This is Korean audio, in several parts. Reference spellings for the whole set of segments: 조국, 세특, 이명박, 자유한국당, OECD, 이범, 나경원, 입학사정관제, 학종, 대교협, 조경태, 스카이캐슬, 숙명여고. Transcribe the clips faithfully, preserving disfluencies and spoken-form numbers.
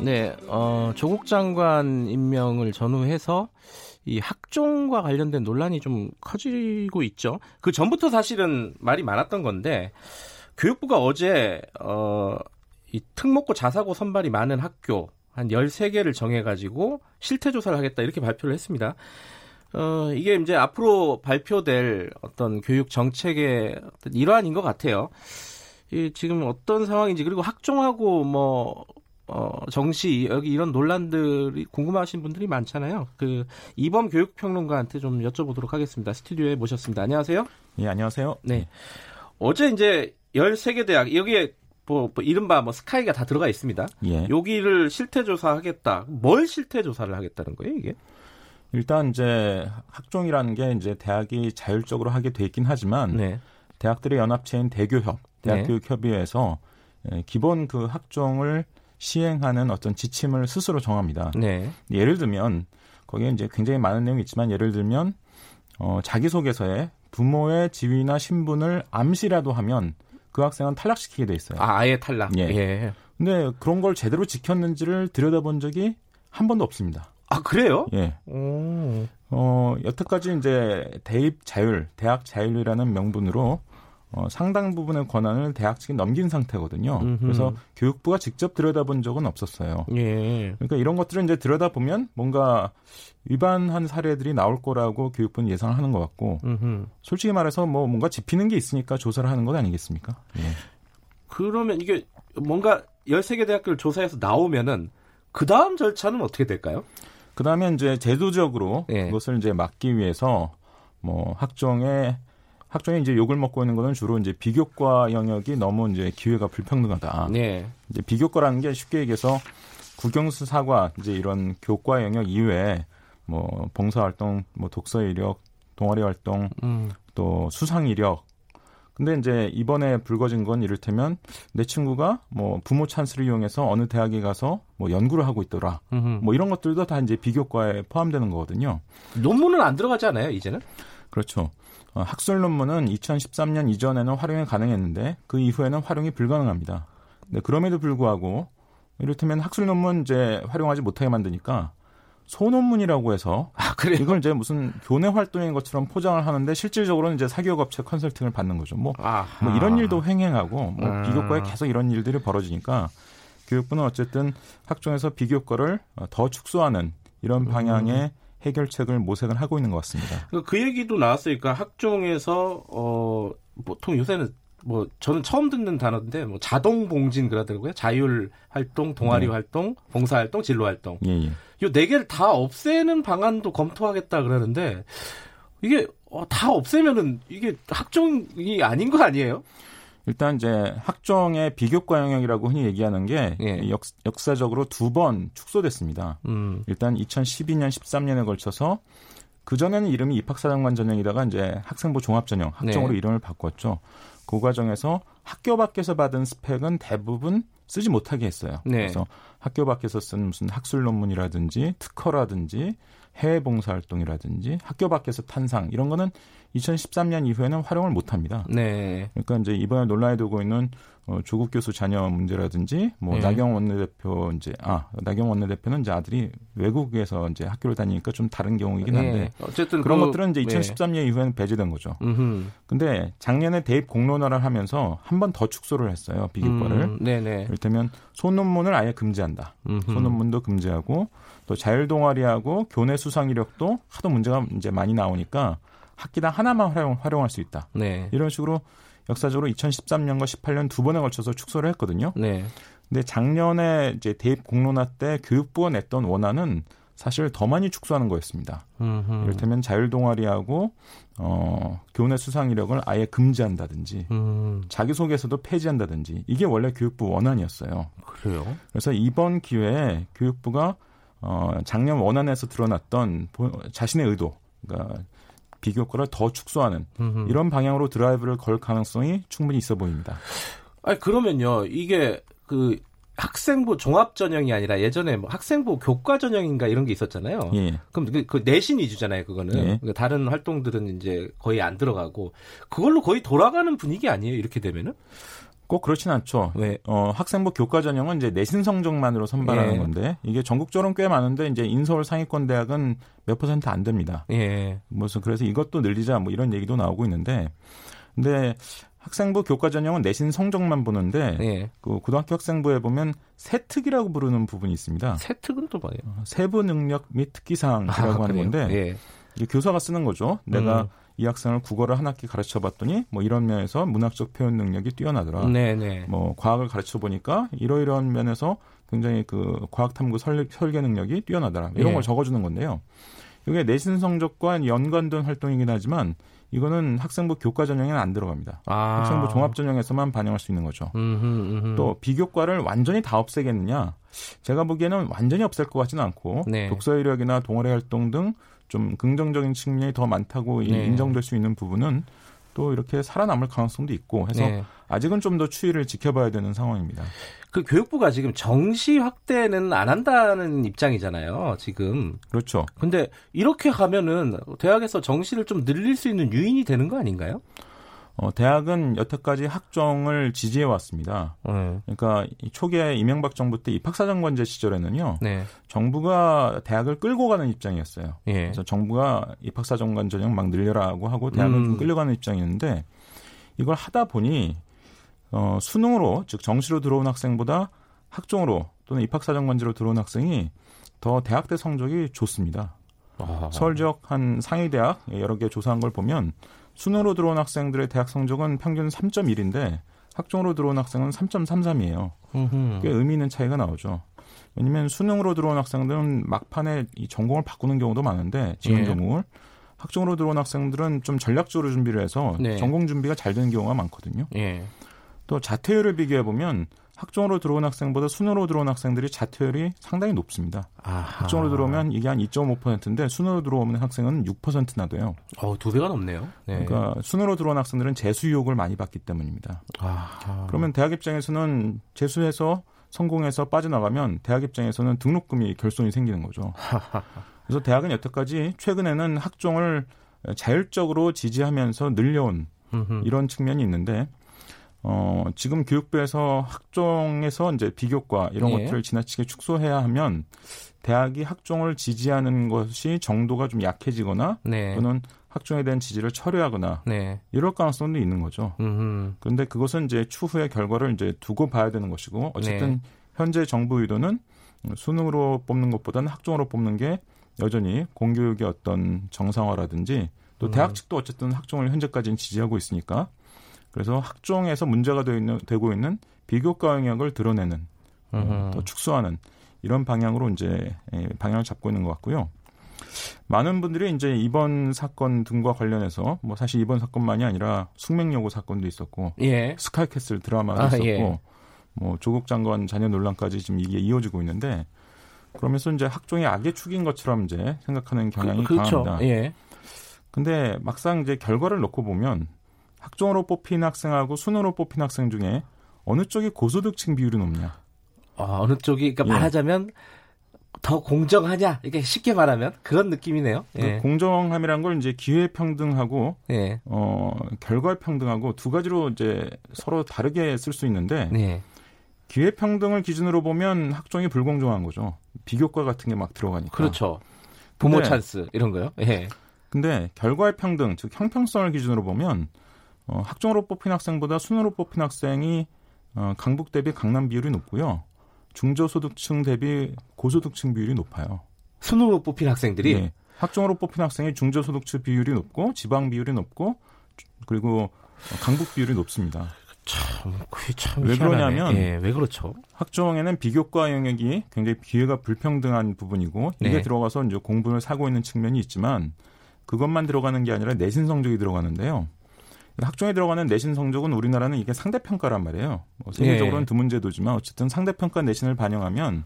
네, 어, 조국 장관 임명을 전후해서 이 학종과 관련된 논란이 좀 커지고 있죠. 그 전부터 사실은 말이 많았던 건데 교육부가 어제 어, 이 특목고 자사고 선발이 많은 학교 한 열세 개를 정해가지고 실태 조사를 하겠다 이렇게 발표를 했습니다. 어, 이게 이제 앞으로 발표될 어떤 교육 정책의 어떤 일환인 것 같아요. 이 지금 어떤 상황인지 그리고 학종하고 뭐 어, 정시 여기 이런 논란들이 궁금하신 분들이 많잖아요. 그 이범 교육평론가한테 좀 여쭤보도록 하겠습니다. 스튜디오에 모셨습니다. 안녕하세요. 네, 안녕하세요. 네. 어제 이제 열세 개 대학 여기에 뭐, 뭐 이른바 뭐 스카이가 다 들어가 있습니다. 예. 여기를 실태조사하겠다. 뭘 실태조사를 하겠다는 거예요, 이게? 일단 이제 학종이라는 게 이제 대학이 자율적으로 하게 돼 있긴 하지만 네. 대학들의 연합체인 대교협, 대학교육협의회에서 네. 기본 그 학종을 시행하는 어떤 지침을 스스로 정합니다. 네. 예를 들면 거기에 이제 굉장히 많은 내용이 있지만 예를 들면 어, 자기소개서에 부모의 지위나 신분을 암시라도 하면 그 학생은 탈락시키게 돼 있어요. 아, 아예 탈락. 예. 예. 근데 그런 걸 제대로 지켰는지를 들여다본 적이 한 번도 없습니다. 아, 그래요? 예. 오. 어, 여태까지 이제 대입 자율, 대학 자율이라는 명분으로 어, 상당 부분의 권한을 대학 측에 넘긴 상태거든요. 음흠. 그래서 교육부가 직접 들여다본 적은 없었어요. 예. 그러니까 이런 것들을 이제 들여다보면 뭔가 위반한 사례들이 나올 거라고 교육부는 예상을 하는 것 같고, 음흠. 솔직히 말해서 뭐 뭔가 짚히는 게 있으니까 조사를 하는 건 아니겠습니까? 예. 그러면 이게 뭔가 열세 개 대학교를 조사해서 나오면은 그 다음 절차는 어떻게 될까요? 그 다음에 이제 제도적으로 예. 그것을 이제 막기 위해서 뭐 학종의 학종이 이제 욕을 먹고 있는 거는 주로 이제 비교과 영역이 너무 이제 기회가 불평등하다. 네. 이제 비교과라는 게 쉽게 얘기해서 국영수 사과 이제 이런 교과 영역 이외에 뭐 봉사활동, 뭐 독서 이력, 동아리 활동, 음. 또 수상 이력. 근데 이제 이번에 불거진 건 이를테면 내 친구가 뭐 부모 찬스를 이용해서 어느 대학에 가서 뭐 연구를 하고 있더라. 음흠. 뭐 이런 것들도 다 이제 비교과에 포함되는 거거든요. 논문은 안 들어가지 않아요, 이제는? 그렇죠. 학술 논문은 이천십삼 년 이전에는 활용이 가능했는데 그 이후에는 활용이 불가능합니다. 근데 그럼에도 불구하고 이를테면 학술 논문 이제 활용하지 못하게 만드니까 소논문이라고 해서 아, 그래요? 이걸 이제 무슨 교내 활동인 것처럼 포장을 하는데 실질적으로는 이제 사교육 업체 컨설팅을 받는 거죠. 뭐, 뭐 이런 일도 횡행하고 뭐 음. 비교과에 계속 이런 일들이 벌어지니까 교육부는 어쨌든 학종에서 비교과를 더 축소하는 이런 방향의 음. 해결책을 모색을 하고 있는 것 같습니다. 그 얘기도 나왔으니까 학종에서 어, 보통 요새는 뭐 저는 처음 듣는 단어인데 뭐 자동 봉진 그러더라고요. 자율 활동, 동아리 네. 활동, 봉사 활동, 진로 활동. 예, 예. 요 네 개를 다 없애는 방안도 검토하겠다 그러는데 이게 다 없애면은 이게 학종이 아닌 거 아니에요? 일단 이제 학종의 비교과 영역이라고 흔히 얘기하는 게 예. 역, 역사적으로 두 번 축소됐습니다. 음. 일단 이천십이 년, 십삼 년에 걸쳐서 그 전에는 이름이 입학사정관 전형이다가 이제 학생부 종합전형, 학종으로 네. 이름을 바꿨죠. 그 과정에서 학교 밖에서 받은 스펙은 대부분 쓰지 못하게 했어요. 네. 그래서 학교 밖에서 쓴 무슨 학술 논문이라든지 특허라든지 해외 봉사활동이라든지 학교 밖에서 탄상 이런 거는 이천십삼 년 이후에는 활용을 못합니다. 네. 그러니까 이제 이번에 논란이 되고 있는 어, 조국 교수 자녀 문제라든지 뭐 네. 나경원 원내대표 이제 아 나경원 원내대표는 이제 아들이 외국에서 이제 학교를 다니니까 좀 다른 경우이긴 한데 네. 어쨌든 그런 그, 것들은 이제 이천십삼 년 네. 이후에는 배제된 거죠. 그런데 작년에 대입 공론화를 하면서 한 번 더 축소를 했어요 비교과를. 음, 네네. 이를테면 소논문을 아예 금지한다. 음흠. 소논문도 금지하고 또 자율 동아리하고 교내 수상 이력도 하도 문제가 이제 많이 나오니까 학기당 하나만 활용, 활용할 수 있다. 네. 이런 식으로 역사적으로 이천십삼 년과 십팔 년 두 번에 걸쳐서 축소를 했거든요. 네. 근데 작년에 이제 대입 공론화 때 교육부가 냈던 원안은 사실 더 많이 축소하는 거였습니다. 음흠. 이를테면 자율동아리하고 어, 교내 수상 이력을 아예 금지한다든지 음. 자기소개서도 폐지한다든지 이게 원래 교육부 원안이었어요. 그래요? 그래서 이번 기회에 교육부가 어, 작년 원안에서 드러났던 자신의 의도, 그러니까 비교과를 더 축소하는 음흠. 이런 방향으로 드라이브를 걸 가능성이 충분히 있어 보입니다. 아니 그러면요, 이게 그 학생부 종합 전형이 아니라 예전에 뭐 학생부 교과 전형인가 이런 게 있었잖아요. 예. 그럼 그, 그 내신 위주잖아요, 그거는. 예. 그러니까 다른 활동들은 이제 거의 안 들어가고 그걸로 거의 돌아가는 분위기 아니에요, 이렇게 되면은? 꼭 그렇진 않죠. 네. 어, 학생부 교과 전형은 이제 내신 성적만으로 선발하는 예. 건데 이게 전국적으로는 꽤 많은데 이제 인서울 상위권 대학은 몇 퍼센트 안 됩니다. 예. 무슨 그래서 이것도 늘리자 뭐 이런 얘기도 나오고 있는데, 근데 학생부 교과 전형은 내신 성적만 보는데 예. 그 고등학교 학생부에 보면 세특이라고 부르는 부분이 있습니다. 세특은 또 뭐예요? 세부 능력 및 특기사항이라고 아, 하는 건데 예. 이게 교사가 쓰는 거죠. 내가 음. 이 학생을 국어를 한 학기 가르쳐봤더니 뭐 이런 면에서 문학적 표현 능력이 뛰어나더라. 네네. 뭐 과학을 가르쳐보니까 이러이러한 면에서 굉장히 그 과학탐구 설계, 설계 능력이 뛰어나더라. 이런 예. 걸 적어주는 건데요. 이게 내신 성적과 연관된 활동이긴 하지만 이거는 학생부 교과 전형에는 안 들어갑니다. 아. 학생부 종합 전형에서만 반영할 수 있는 거죠. 음흠, 음흠. 또 비교과를 완전히 다 없애겠느냐? 제가 보기에는 완전히 없앨 것 같지는 않고 네. 독서 이력이나 동아리 활동 등 좀 긍정적인 측면이 더 많다고 네. 인정될 수 있는 부분은 또 이렇게 살아남을 가능성도 있고 해서 네. 아직은 좀 더 추이를 지켜봐야 되는 상황입니다. 그 교육부가 지금 정시 확대는 안 한다는 입장이잖아요, 지금. 그렇죠. 근데 이렇게 가면은 대학에서 정시를 좀 늘릴 수 있는 유인이 되는 거 아닌가요? 어, 대학은 여태까지 학정을 지지해 왔습니다. 네. 그러니까 초기에 이명박 정부 때 입학사정관제 시절에는요, 네. 정부가 대학을 끌고 가는 입장이었어요. 네. 그래서 정부가 입학사정관 전형 막 늘려라고 하고 대학을 음. 끌려가는 입장이었는데 이걸 하다 보니 어, 수능으로 즉 정시로 들어온 학생보다 학종으로 또는 입학사정관제로 들어온 학생이 더 대학 때 성적이 좋습니다. 아. 서울 지역 한 상위 대학 여러 개 조사한 걸 보면. 수능으로 들어온 학생들의 대학 성적은 평균 삼 점 일인데 학종으로 들어온 학생은 삼 점 삼삼이에요. 으흠. 꽤 의미 있는 차이가 나오죠. 왜냐하면 수능으로 들어온 학생들은 막판에 이 전공을 바꾸는 경우도 많은데 지금 예. 경우를 학종으로 들어온 학생들은 좀 전략적으로 준비를 해서 네. 전공 준비가 잘 되는 경우가 많거든요. 예. 또 자퇴율을 비교해보면 학종으로 들어온 학생보다 수능으로 들어온 학생들이 자퇴율이 상당히 높습니다. 아하. 학종으로 들어오면 이게 한 이 점 오 퍼센트인데 수능으로 들어오는 학생은 육 퍼센트나 돼요. 어, 두 배가 넘네요. 네. 그러니까 수능으로 들어온 학생들은 재수 유혹을 많이 받기 때문입니다. 아하. 그러면 대학 입장에서는 재수해서 성공해서 빠져나가면 대학 입장에서는 등록금이 결손이 생기는 거죠. 그래서 대학은 여태까지 최근에는 학종을 자율적으로 지지하면서 늘려온 이런 측면이 있는데 어, 지금 교육부에서 학종에서 이제 비교과 이런 예. 것들을 지나치게 축소해야 하면 대학이 학종을 지지하는 것이 정도가 좀 약해지거나 네. 또는 학종에 대한 지지를 철회하거나 네. 이럴 가능성도 있는 거죠. 음흠. 그런데 그것은 이제 추후의 결과를 이제 두고 봐야 되는 것이고 어쨌든 네. 현재 정부 의도는 수능으로 뽑는 것보다는 학종으로 뽑는 게 여전히 공교육의 어떤 정상화라든지 또 대학 측도 어쨌든 학종을 현재까지는 지지하고 있으니까 그래서 학종에서 문제가 있는, 되고 있는 비교과 영역을 드러내는, 어, 더 축소하는 이런 방향으로 이제 방향을 잡고 있는 것 같고요. 많은 분들이 이제 이번 사건 등과 관련해서 뭐 사실 이번 사건만이 아니라 숙명여고 사건도 있었고, 예. 스카이캐슬 드라마도 아, 있었고, 예. 뭐 조국 장관 자녀 논란까지 지금 이게 이어지고 있는데 그러면서 이제 학종이 악의 축인 것처럼 이제 생각하는 경향이 그, 그렇죠. 강합니다. 예. 근데 막상 이제 결과를 놓고 보면. 학종으로 뽑힌 학생하고 수능으로 뽑힌 학생 중에 어느 쪽이 고소득층 비율이 높냐? 아, 어느 쪽이 그러니까 예. 말하자면 더 공정하냐? 이게 쉽게 말하면 그런 느낌이네요. 예. 그 공정함이란 걸 이제 기회 평등하고 예. 어, 결과 평등하고 두 가지로 이제 서로 다르게 쓸 수 있는데 예. 기회 평등을 기준으로 보면 학종이 불공정한 거죠. 비교과 같은 게 막 들어가니까. 그렇죠. 부모 근데, 찬스 이런 거요. 예. 근데 결과의 평등 즉 형평성을 기준으로 보면 어, 학종으로 뽑힌 학생보다 수능으로 뽑힌 학생이 어, 강북 대비 강남 비율이 높고요. 중저소득층 대비 고소득층 비율이 높아요. 수능으로 뽑힌 학생들이? 네. 학종으로 뽑힌 학생이 중저소득층 비율이 높고 지방 비율이 높고 그리고 강북 비율이 높습니다. 참 참, 그게 참 왜 희한하네. 그러냐면 예, 왜 그렇죠? 학종에는 비교과 영역이 굉장히 기회가 불평등한 부분이고 이게 네. 들어가서 이제 공분을 사고 있는 측면이 있지만 그것만 들어가는 게 아니라 내신 성적이 들어가는데요. 학종에 들어가는 내신 성적은 우리나라는 이게 상대평가란 말이에요. 뭐 세계적으로는 예. 두 문제도지만 어쨌든 상대평가 내신을 반영하면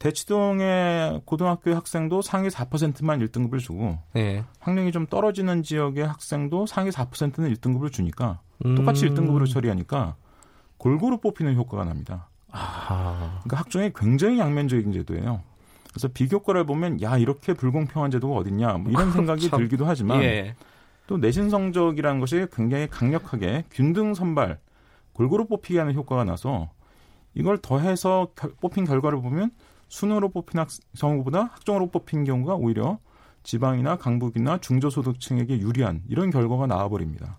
대치동의 고등학교 학생도 상위 사 퍼센트만 일 등급을 주고 예. 학력이 좀 떨어지는 지역의 학생도 상위 사 퍼센트는 일 등급을 주니까 똑같이 음. 일 등급으로 처리하니까 골고루 뽑히는 효과가 납니다. 아. 그러니까 학종이 굉장히 양면적인 제도예요. 그래서 비교과를 보면 야 이렇게 불공평한 제도가 어딨냐 뭐 이런 생각이 참. 들기도 하지만 예. 또 내신 성적이라는 것이 굉장히 강력하게 균등 선발, 골고루 뽑히게 하는 효과가 나서 이걸 더해서 결, 뽑힌 결과를 보면 수능으로 뽑힌 학, 경우보다 학종으로 뽑힌 경우가 오히려 지방이나 강북이나 중저소득층에게 유리한 이런 결과가 나와버립니다.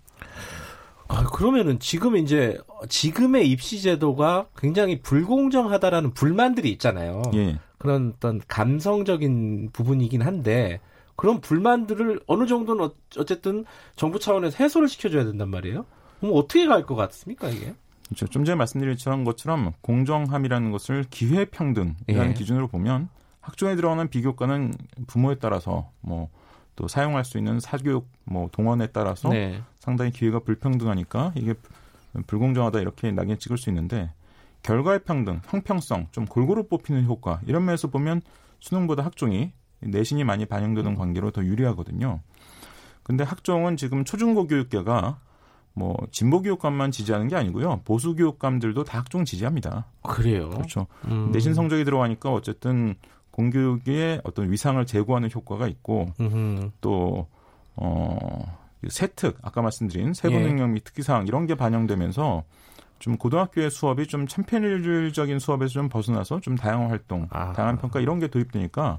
아, 그러면은 지금 이제 지금의 입시 제도가 굉장히 불공정하다라는 불만들이 있잖아요. 예. 그런 어떤 감성적인 부분이긴 한데 그런 불만들을 어느 정도는 어쨌든 정부 차원에서 해소를 시켜줘야 된단 말이에요. 그럼 어떻게 갈 것 같습니까 이게? 그렇죠. 좀 전에 말씀드린 것처럼 공정함이라는 것을 기회평등이라는 예. 기준으로 보면 학종에 들어가는 비교과는 부모에 따라서 뭐 또 사용할 수 있는 사교육 뭐 동원에 따라서 네. 상당히 기회가 불평등하니까 이게 불공정하다 이렇게 낙인 찍을 수 있는데 결과의 평등, 형평성, 좀 골고루 뽑히는 효과 이런 면에서 보면 수능보다 학종이 내신이 많이 반영되는 관계로 더 유리하거든요. 근데 학종은 지금 초중고 교육계가 뭐 진보 교육감만 지지하는 게 아니고요. 보수 교육감들도 다 학종 지지합니다. 그래요? 그렇죠. 음. 내신 성적이 들어가니까 어쨌든 공교육의 어떤 위상을 제고하는 효과가 있고 음흠. 또 어, 세특, 아까 말씀드린 세부 능력 및 특기사항 이런 게 반영되면서 좀 고등학교의 수업이 좀 챔피언일적인 수업에서 좀 벗어나서 좀 다양한 활동, 아. 다양한 평가 이런 게 도입되니까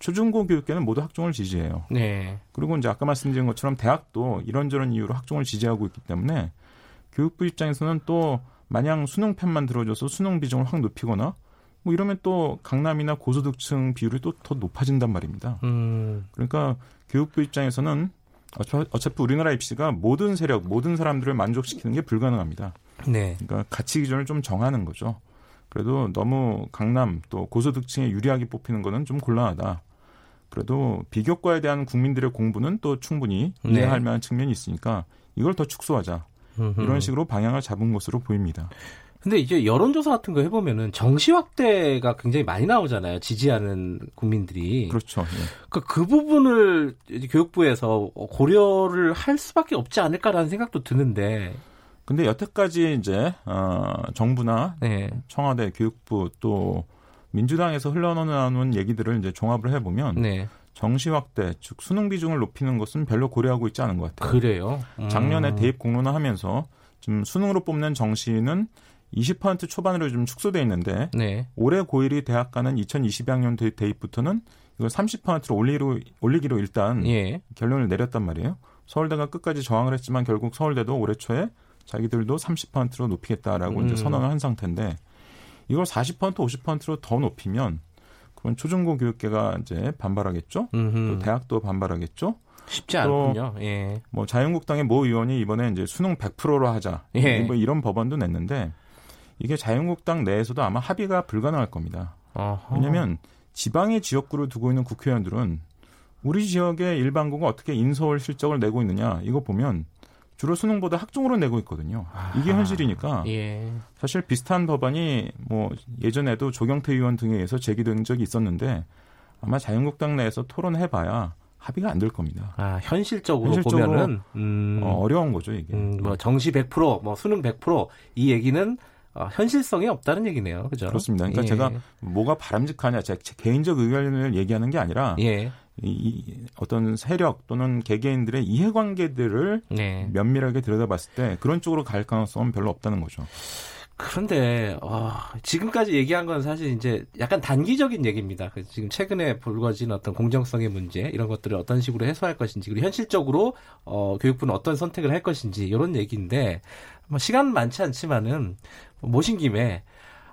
초중고 교육계는 모두 학종을 지지해요. 네. 그리고 이제 아까 말씀드린 것처럼 대학도 이런저런 이유로 학종을 지지하고 있기 때문에 교육부 입장에서는 또 마냥 수능 편만 들어줘서 수능 비중을 확 높이거나 뭐 이러면 또 강남이나 고소득층 비율이 또 더 높아진단 말입니다. 음. 그러니까 교육부 입장에서는 어차피 우리나라 입시가 모든 세력, 모든 사람들을 만족시키는 게 불가능합니다. 네. 그러니까 가치 기준을 좀 정하는 거죠. 그래도 너무 강남 또 고소득층에 유리하게 뽑히는 거는 좀 곤란하다. 그래도 비교과에 대한 국민들의 공부는 또 충분히 이해할 네. 만한 측면이 있으니까 이걸 더 축소하자. 음흠. 이런 식으로 방향을 잡은 것으로 보입니다. 근데 이제 여론조사 같은 거 해보면은 정시 확대가 굉장히 많이 나오잖아요. 지지하는 국민들이. 그렇죠. 예. 그, 그 부분을 교육부에서 고려를 할 수밖에 없지 않을까라는 생각도 드는데. 근데 여태까지 이제 어, 정부나 네. 청와대, 교육부 또 민주당에서 흘러나오는 얘기들을 이제 종합을 해보면 네. 정시 확대, 즉 수능 비중을 높이는 것은 별로 고려하고 있지 않은 것 같아요. 그래요? 음. 작년에 대입 공론화하면서 좀 수능으로 뽑는 정시는 이십 퍼센트 초반으로 좀 축소돼 있는데 네. 올해 고일이 대학 가는 이천이십 학년 대입부터는 이걸 삼십 퍼센트로 올리로, 올리기로 일단 예. 결론을 내렸단 말이에요. 서울대가 끝까지 저항을 했지만 결국 서울대도 올해 초에 자기들도 삼십 퍼센트로 높이겠다라고 음. 이제 선언을 한 상태인데 이걸 사십 퍼센트, 오십 퍼센트로 더 높이면 그건 초중고 교육계가 이제 반발하겠죠. 음흠. 또 대학도 반발하겠죠. 쉽지 않군요. 예. 뭐 자유한국당의 모 의원이 이번에 이제 수능 백 퍼센트로 하자. 예. 뭐 이런 법안도 냈는데 이게 자유한국당 내에서도 아마 합의가 불가능할 겁니다. 어허. 왜냐하면 지방의 지역구를 두고 있는 국회의원들은 우리 지역의 일반고가 어떻게 인서울 실적을 내고 있느냐 이거 보면 주로 수능보다 학종으로 내고 있거든요. 이게 현실이니까 예. 사실 비슷한 법안이 뭐 예전에도 조경태 의원 등에 의해서 제기된 적이 있었는데 아마 자유한국당 내에서 토론해봐야 합의가 안 될 겁니다. 아, 현실적으로, 현실적으로 보면은 음, 어, 어려운 거죠 이게. 음, 뭐 정시 백 퍼센트, 뭐 수능 백 퍼센트 이 얘기는 어, 현실성이 없다는 얘기네요, 그죠? 그렇습니다. 그러니까 예. 제가 뭐가 바람직하냐, 제 개인적 의견을 얘기하는 게 아니라. 예. 이 어떤 세력 또는 개개인들의 이해관계들을 네. 면밀하게 들여다봤을 때 그런 쪽으로 갈 가능성은 별로 없다는 거죠. 그런데 와, 지금까지 얘기한 건 사실 이제 약간 단기적인 얘기입니다. 지금 최근에 불거진 어떤 공정성의 문제 이런 것들을 어떤 식으로 해소할 것인지 그리고 현실적으로 어, 교육부는 어떤 선택을 할 것인지 이런 얘기인데 뭐 시간 많지 않지만은 모신 김에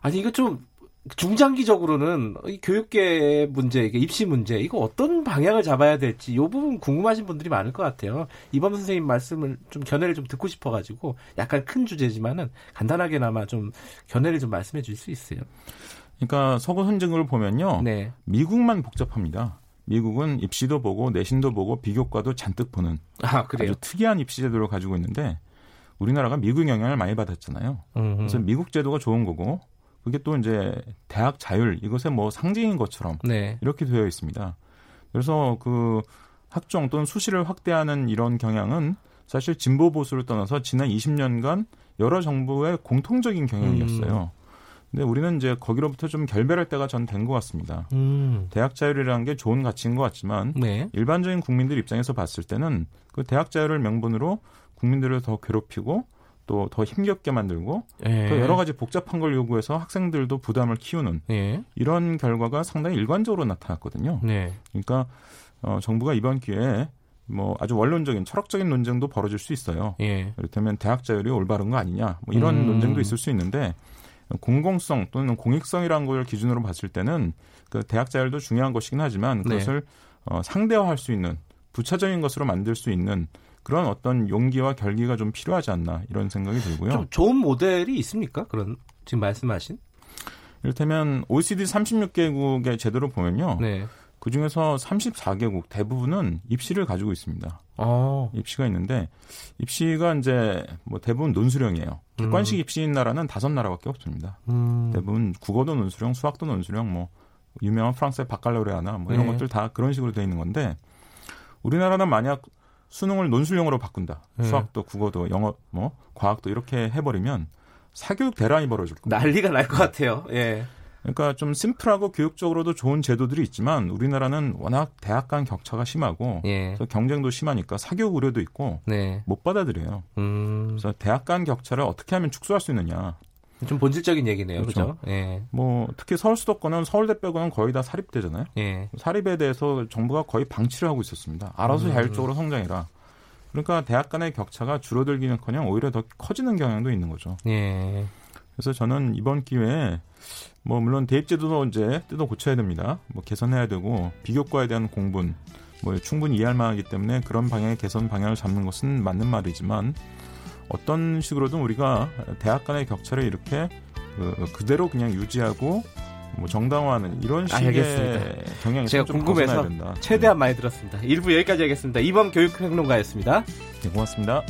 아니 이거 좀 중장기적으로는 이 교육계 문제, 입시 문제, 이거 어떤 방향을 잡아야 될지 이 부분 궁금하신 분들이 많을 것 같아요. 이범 선생님 말씀을 좀 견해를 좀 듣고 싶어가지고 약간 큰 주제지만은 간단하게나마 좀 견해를 좀 말씀해 주실 수 있어요. 그러니까 서구 선진국을 보면요, 네. 미국만 복잡합니다. 미국은 입시도 보고 내신도 보고 비교과도 잔뜩 보는 아, 그래요? 아주 특이한 입시 제도를 가지고 있는데 우리나라가 미국 영향을 많이 받았잖아요. 음흠. 그래서 미국 제도가 좋은 거고. 그게 또 이제 대학 자율 이것의 뭐 상징인 것처럼 네. 이렇게 되어 있습니다. 그래서 그 학종 또는 수시를 확대하는 이런 경향은 사실 진보 보수를 떠나서 지난 이십 년간 여러 정부의 공통적인 경향이었어요. 음. 근데 우리는 이제 거기로부터 좀 결별할 때가 전 된 것 같습니다. 음. 대학 자율이라는 게 좋은 가치인 것 같지만 네. 일반적인 국민들 입장에서 봤을 때는 그 대학 자율을 명분으로 국민들을 더 괴롭히고 또 더 힘겹게 만들고 예. 또 여러 가지 복잡한 걸 요구해서 학생들도 부담을 키우는 예. 이런 결과가 상당히 일관적으로 나타났거든요. 예. 그러니까 어, 정부가 이번 기회에 뭐 아주 원론적인 철학적인 논쟁도 벌어질 수 있어요. 예. 그렇다면 대학 자율이 올바른 거 아니냐 뭐 이런 음. 논쟁도 있을 수 있는데 공공성 또는 공익성이라는 걸 기준으로 봤을 때는 그 대학 자율도 중요한 것이긴 하지만 그것을 네. 어, 상대화할 수 있는 부차적인 것으로 만들 수 있는 그런 어떤 용기와 결기가 좀 필요하지 않나 이런 생각이 들고요. 좀 좋은 모델이 있습니까? 그런 지금 말씀하신? 이를테면 오이시디 삼십육 개국의 제도를 보면요. 네. 그중에서 삼십사 개국 대부분은 입시를 가지고 있습니다. 아. 입시가 있는데 입시가 이제 뭐 대부분 논술형이에요. 객관식 음. 입시인 나라는 다섯 나라밖에 없습니다. 음. 대부분 국어도 논술형, 수학도 논술형, 뭐 유명한 프랑스의 바칼로레아나 뭐 이런 네. 것들 다 그런 식으로 되어 있는 건데 우리나라는 만약 수능을 논술형으로 바꾼다. 네. 수학도, 국어도, 영어, 뭐 과학도 이렇게 해버리면 사교육 대란이 벌어질 겁니다. 난리가 날 것 같아요. 예. 그러니까 좀 심플하고 교육적으로도 좋은 제도들이 있지만 우리나라는 워낙 대학 간 격차가 심하고 예. 경쟁도 심하니까 사교육 우려도 있고 네. 못 받아들여요. 음. 그래서 대학 간 격차를 어떻게 하면 축소할 수 있느냐. 좀 본질적인 얘기네요. 그렇죠. 그렇죠? 예. 뭐 특히 서울 수도권은 서울대 빼고는 거의 다 사립대잖아요. 예. 사립에 대해서 정부가 거의 방치를 하고 있었습니다. 알아서 음. 자율적으로 성장해라. 그러니까 대학 간의 격차가 줄어들기는커녕 오히려 더 커지는 경향도 있는 거죠. 예. 그래서 저는 이번 기회에 뭐 물론 대입제도도 이제 뜯어 고쳐야 됩니다. 뭐 개선해야 되고 비교과에 대한 공분 뭐 충분히 이해할 만하기 때문에 그런 방향의 개선 방향을 잡는 것은 맞는 말이지만 어떤 식으로든 우리가 대학 간의 격차를 이렇게 그대로 그냥 유지하고 뭐 정당화하는 이런 식의 알겠습니다. 경향에서 제가 좀 궁금해서 된다. 최대한 많이 들었습니다. 일 부 여기까지 하겠습니다. 이범 교육행동가였습니다. 네, 고맙습니다.